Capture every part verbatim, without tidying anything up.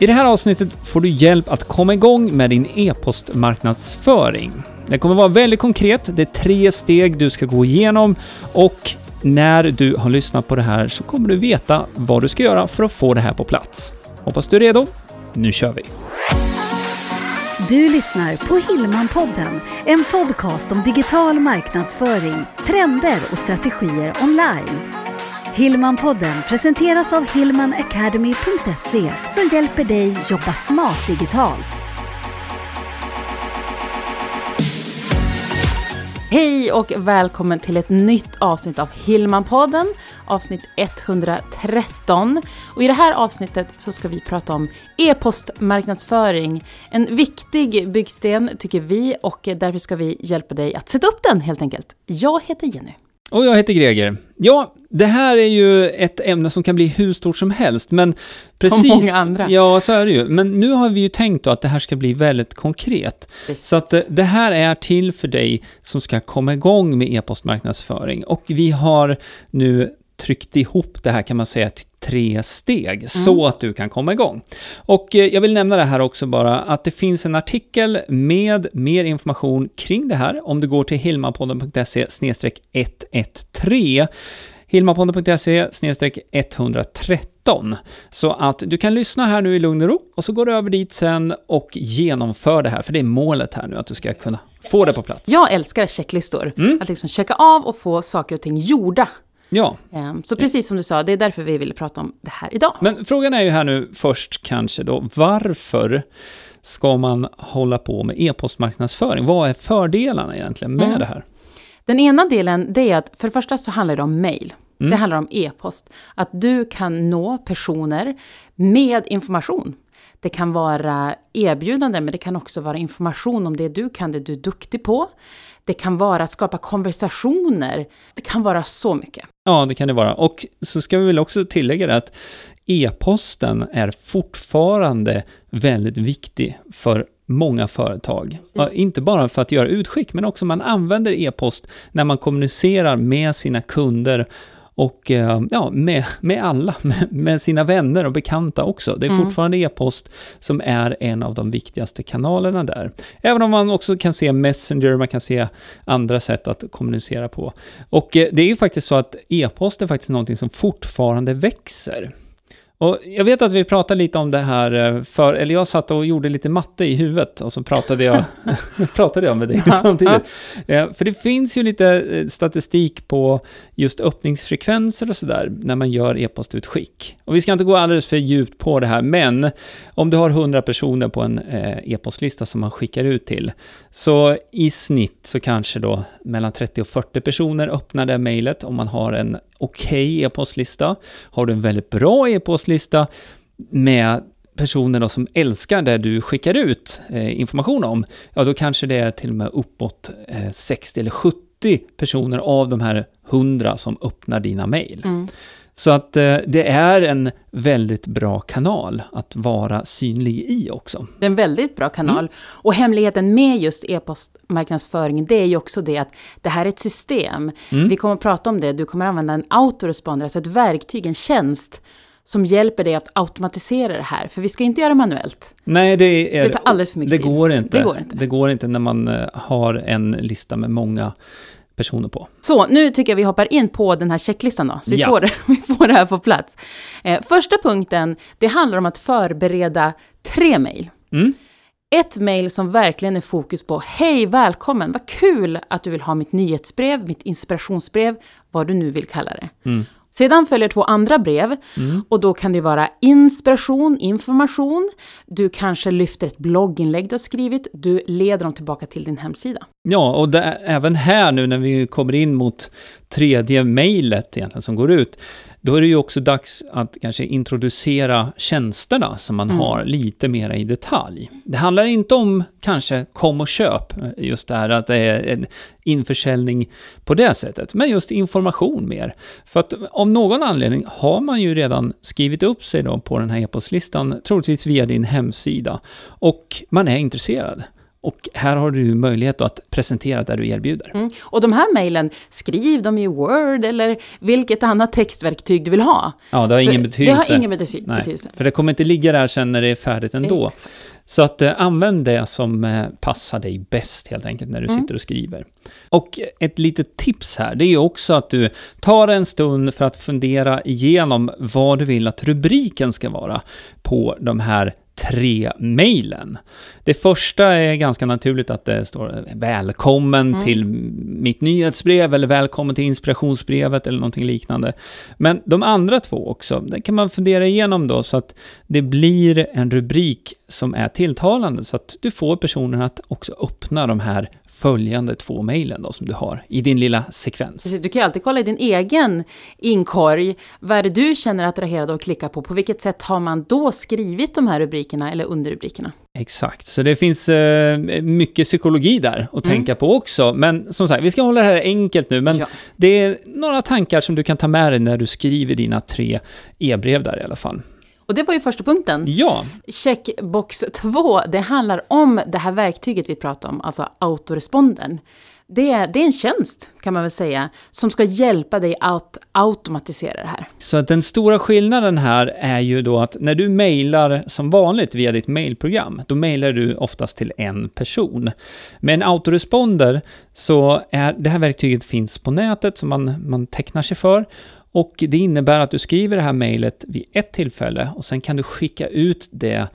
I det här avsnittet får du hjälp att komma igång med din e-postmarknadsföring. Det kommer vara väldigt konkret, det är tre steg du ska gå igenom och när du har lyssnat på det här så kommer du veta vad du ska göra för att få det här på plats. Hoppas du är redo, nu kör vi! Du lyssnar på Hillman-podden, en podcast om digital marknadsföring, trender och strategier online. Hillman-podden presenteras av hillman academy punkt se som hjälper dig jobba smart digitalt. Hej och välkommen till ett nytt avsnitt av Hillman-podden, avsnitt etthundratretton. Och i det här avsnittet så ska vi prata om e-postmarknadsföring. En viktig byggsten tycker vi och därför ska vi hjälpa dig att sätta upp den helt enkelt. Jag heter Jenny. Och jag heter Greger. Ja, det här är ju ett ämne som kan bli hur stort som helst. Men precis, som många andra. Ja, så är det ju. Men nu har vi ju tänkt då att det här ska bli väldigt konkret. Precis. Så att det här är till för dig som ska komma igång med e-postmarknadsföring. Och vi har nu tryckt ihop det här kan man säga till tre steg mm. så att du kan komma igång. Och jag vill nämna det här också bara att det finns en artikel med mer information kring det här om du går till hillman podden punkt se snedstreck ett ett tre hillman podden punkt se snedstreck ett ett tre så att du kan lyssna här nu i lugn och ro och så går du över dit sen och genomför det här för det är målet här nu att du ska kunna få det på plats. Jag älskar checklistor. Mm. Att liksom checka av och få saker och ting gjorda. Ja. Så precis som du sa, det är därför vi ville prata om det här idag. Men frågan är ju här nu först kanske då, varför ska man hålla på med e-postmarknadsföring? Vad är fördelarna egentligen med mm. det här? Den ena delen det är att för det första så handlar det om mejl. Mm. Det handlar om e-post. Att du kan nå personer med information. Det kan vara erbjudanden men det kan också vara information om det du kan, det du är duktig på. Det kan vara att skapa konversationer. Det kan vara så mycket. Ja, det kan det vara. Och så ska vi väl också tillägga det att e-posten är fortfarande väldigt viktig för många företag. Ja, inte bara för att göra utskick men också man använder e-post när man kommunicerar med sina kunder och ja, med, med alla, med sina vänner och bekanta också. Det är mm. fortfarande e-post som är en av de viktigaste kanalerna där. Även om man också kan se Messenger, man kan se andra sätt att kommunicera på. Och det är ju faktiskt så att e-post är faktiskt någonting som fortfarande växer. Och jag vet att vi pratade lite om det här för, eller jag satt och gjorde lite matte i huvudet och så pratade jag, pratade jag med dig samtidigt. För det finns ju lite statistik på just öppningsfrekvenser och sådär när man gör e-postutskick. Och vi ska inte gå alldeles för djupt på det här, men om du har hundra personer på en e-postlista som man skickar ut till så i snitt så kanske då mellan trettio och fyrtio personer öppnar det mejlet om man har en okej e-postlista. Har du en väldigt bra e-postlista med personer då som älskar det du skickar ut eh, information om, ja då kanske det är till och med uppåt eh, sextio eller sjuttio personer av de här hundra som öppnar dina mejl. Mm. Så att eh, det är en väldigt bra kanal att vara synlig i också. Det är en väldigt bra kanal. Mm. Och hemligheten med just e-postmarknadsföring det är ju också det att det här är ett system. Mm. Vi kommer att prata om det. Du kommer att använda en autoresponder, alltså ett verktyg, en tjänst som hjälper dig att automatisera det här. För vi ska inte göra det manuellt. Nej, det, är, det tar alldeles för mycket det tid. Går inte. Det går inte. Det går inte när man har en lista med många personer på. Så, nu tycker jag vi hoppar in på den här checklistan då. Så vi, ja. får, vi får det här på plats. Eh, första punkten, det handlar om att förbereda tre mejl. Mm. Ett mejl som verkligen är fokus på hej, välkommen, vad kul att du vill ha mitt nyhetsbrev, mitt inspirationsbrev, vad du nu vill kalla det. Mm. Sedan följer två andra brev mm. och då kan det vara inspiration, information. Du kanske lyfter ett blogginlägg du har skrivit. Du leder dem tillbaka till din hemsida. Ja, och där, även här nu när vi kommer in mot tredje mejlet egentligen som går ut. Då är det ju också dags att kanske introducera tjänsterna som man mm. har lite mer i detalj. Det handlar inte om kanske kom och köp, just det här att det är en införsäljning på det sättet. Men just information mer. För att av någon anledning har man ju redan skrivit upp sig då på den här e-postlistan, troligtvis via din hemsida. Och man är intresserad. Och här har du möjlighet att presentera där du erbjuder. Mm. Och de här mejlen, skriv dem i Word eller vilket annat textverktyg du vill ha. Ja, det har ingen betydelse. Det har ingen betydelse. Nej, för det kommer inte ligga där sen när det är färdigt ändå. Exakt. Så att eh, använd det som eh, passar dig bäst helt enkelt när du mm. sitter och skriver. Och ett litet tips här, det är ju också att du tar en stund för att fundera igenom vad du vill att rubriken ska vara på de här tre mejlen. Det första är ganska naturligt att det står välkommen mm. till mitt nyhetsbrev eller välkommen till inspirationsbrevet eller någonting liknande. Men de andra två också, det kan man fundera igenom då så att det blir en rubrik som är tilltalande så att du får personen att också öppna de här följande två mejlen då som du har i din lilla sekvens. Du kan ju alltid kolla i din egen inkorg vad det du känner attraherad och klicka på. På vilket sätt har man då skrivit de här rubrikerna eller underrubrikerna? Exakt, så det finns eh, mycket psykologi där att mm. tänka på också. Men som sagt, vi ska hålla det här enkelt nu. Men ja. Det är några tankar som du kan ta med dig när du skriver dina tre e-brev där i alla fall. Och det var ju första punkten. Ja. Checkbox två, det handlar om det här verktyget vi pratar om, alltså autorespondern. Det är, det är en tjänst kan man väl säga som ska hjälpa dig att automatisera det här. Så att den stora skillnaden här är ju då att när du mejlar som vanligt via ditt mejlprogram, då mejlar du oftast till en person. Med en autoresponder så är det här verktyget finns på nätet som man, man tecknar sig för. Och det innebär att du skriver det här mejlet vid ett tillfälle och sen kan du skicka ut det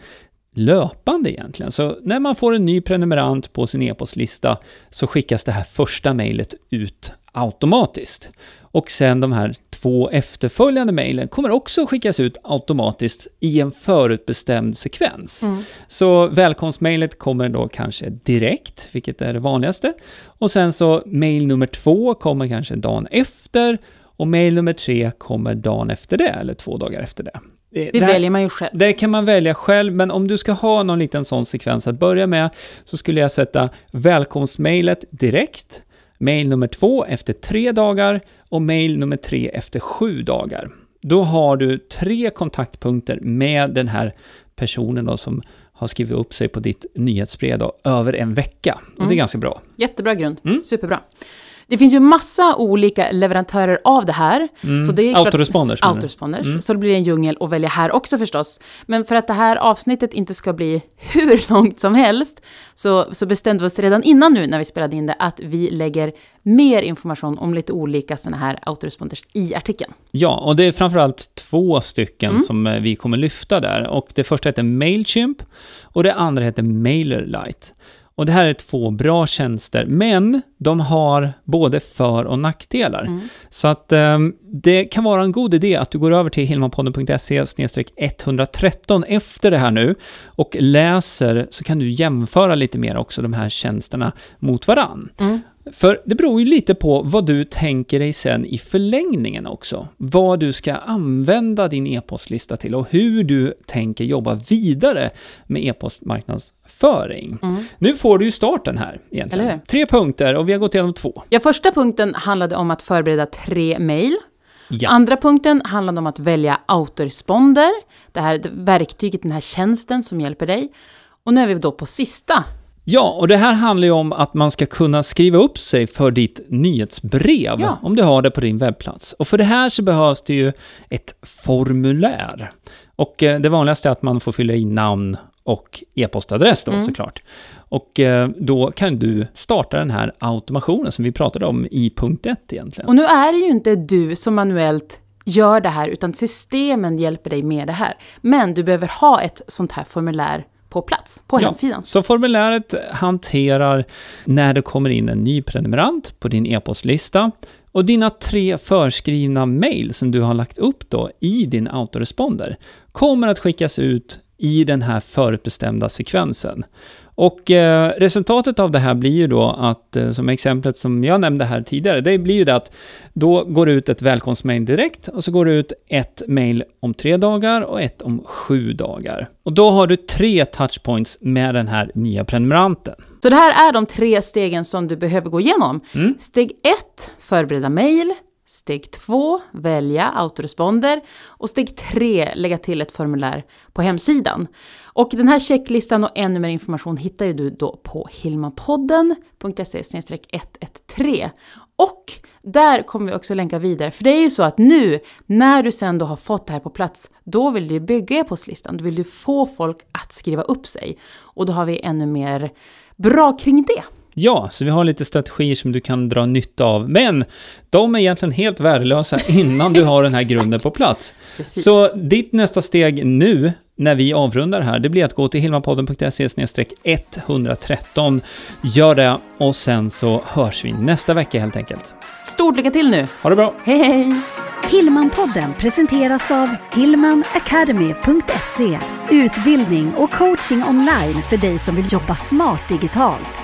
löpande egentligen. Så när man får en ny prenumerant på sin e-postlista så skickas det här första mejlet ut automatiskt. Och sen de här två efterföljande mejlen kommer också skickas ut automatiskt i en förutbestämd sekvens. Mm. Så välkomstmejlet kommer då kanske direkt, vilket är det vanligaste. Och sen så mejl nummer två kommer kanske dagen efter. Och mejl nummer tre kommer dagen efter det eller två dagar efter det. Det, det här, väljer man ju själv. Det kan man välja själv, men om du ska ha någon liten sån sekvens att börja med så skulle jag sätta välkomstmejlet direkt, mejl nummer två efter tre dagar och mejl nummer tre efter sju dagar. Då har du tre kontaktpunkter med den här personen då som har skrivit upp sig på ditt nyhetsbrev då, över en vecka. Och mm. det är ganska bra. Jättebra grund, mm. superbra. Det finns ju massa olika leverantörer av det här. Mm. Så det är autoresponders. Klart, autoresponders. Mm. Så det blir en djungel att välja här också förstås. Men för att det här avsnittet inte ska bli hur långt som helst så, så bestämde vi oss redan innan nu när vi spelade in det att vi lägger mer information om lite olika sådana här autoresponders i artikeln. Ja, och det är framförallt två stycken mm. som vi kommer lyfta där. Och det första heter MailChimp och det andra heter MailerLite. Och det här är två bra tjänster, men de har både för- och nackdelar. Mm. Så att um, det kan vara en god idé att du går över till hillmanpodden punkt se etthundratretton efter det här nu och läser, så kan du jämföra lite mer också de här tjänsterna mot varann. Mm. För det beror ju lite på vad du tänker dig sen i förlängningen också. Vad du ska använda din e-postlista till och hur du tänker jobba vidare med e-postmarknadsföring. Mm. Nu får du ju starten här egentligen. Eller hur? Tre punkter och vi har gått igenom två. Ja, första punkten handlade om att förbereda tre mejl. Ja. Andra punkten handlade om att välja autoresponder. Det här verktyget, den här tjänsten som hjälper dig. Och nu är vi då på sista. Ja, och det här handlar ju om att man ska kunna skriva upp sig för ditt nyhetsbrev ja. Om du har det på din webbplats. Och för det här så behövs det ju ett formulär. Och det vanligaste är att man får fylla i namn och e-postadress då mm. såklart. Och då kan du starta den här automationen som vi pratade om i punkt ett egentligen. Och nu är det ju inte du som manuellt gör det här utan systemen hjälper dig med det här. Men du behöver ha ett sånt här formulär på plats, på ja, hemsidan. Så formuläret hanterar när det kommer in en ny prenumerant på din e-postlista och dina tre förskrivna mejl som du har lagt upp då i din autoresponder kommer att skickas ut i den här förutbestämda sekvensen. Och eh, resultatet av det här blir ju då att, eh, som exemplet som jag nämnde här tidigare, det blir ju det att då går det ut ett välkomstmejl direkt och så går det ut ett mejl om tre dagar och ett om sju dagar. Och då har du tre touchpoints med den här nya prenumeranten. Så det här är de tre stegen som du behöver gå igenom. Mm. Steg ett, förbereda mejl. Steg två, välja autoresponder. Och steg tre, lägga till ett formulär på hemsidan. Och den här checklistan och ännu mer information hittar ju du då på hillmanpodden punkt se ett ett tre. Och där kommer vi också länka vidare. För det är ju så att nu när du sen då har fått det här på plats, då vill du bygga e-postlistan. Då vill du få folk att skriva upp sig. Och då har vi ännu mer bra kring det. Ja, så vi har lite strategier som du kan dra nytta av. Men de är egentligen helt värdelösa innan du har den här grunden på plats. Precis. Så ditt nästa steg nu när vi avrundar här, det blir att gå till hillmanpodden punkt se ett hundra tretton. Gör det och sen så hörs vi nästa vecka helt enkelt. Stort lycka till nu! Ha det bra! Hej hej! Hillmanpodden presenteras av hillman academy punkt se. Utbildning och coaching online för dig som vill jobba smart digitalt.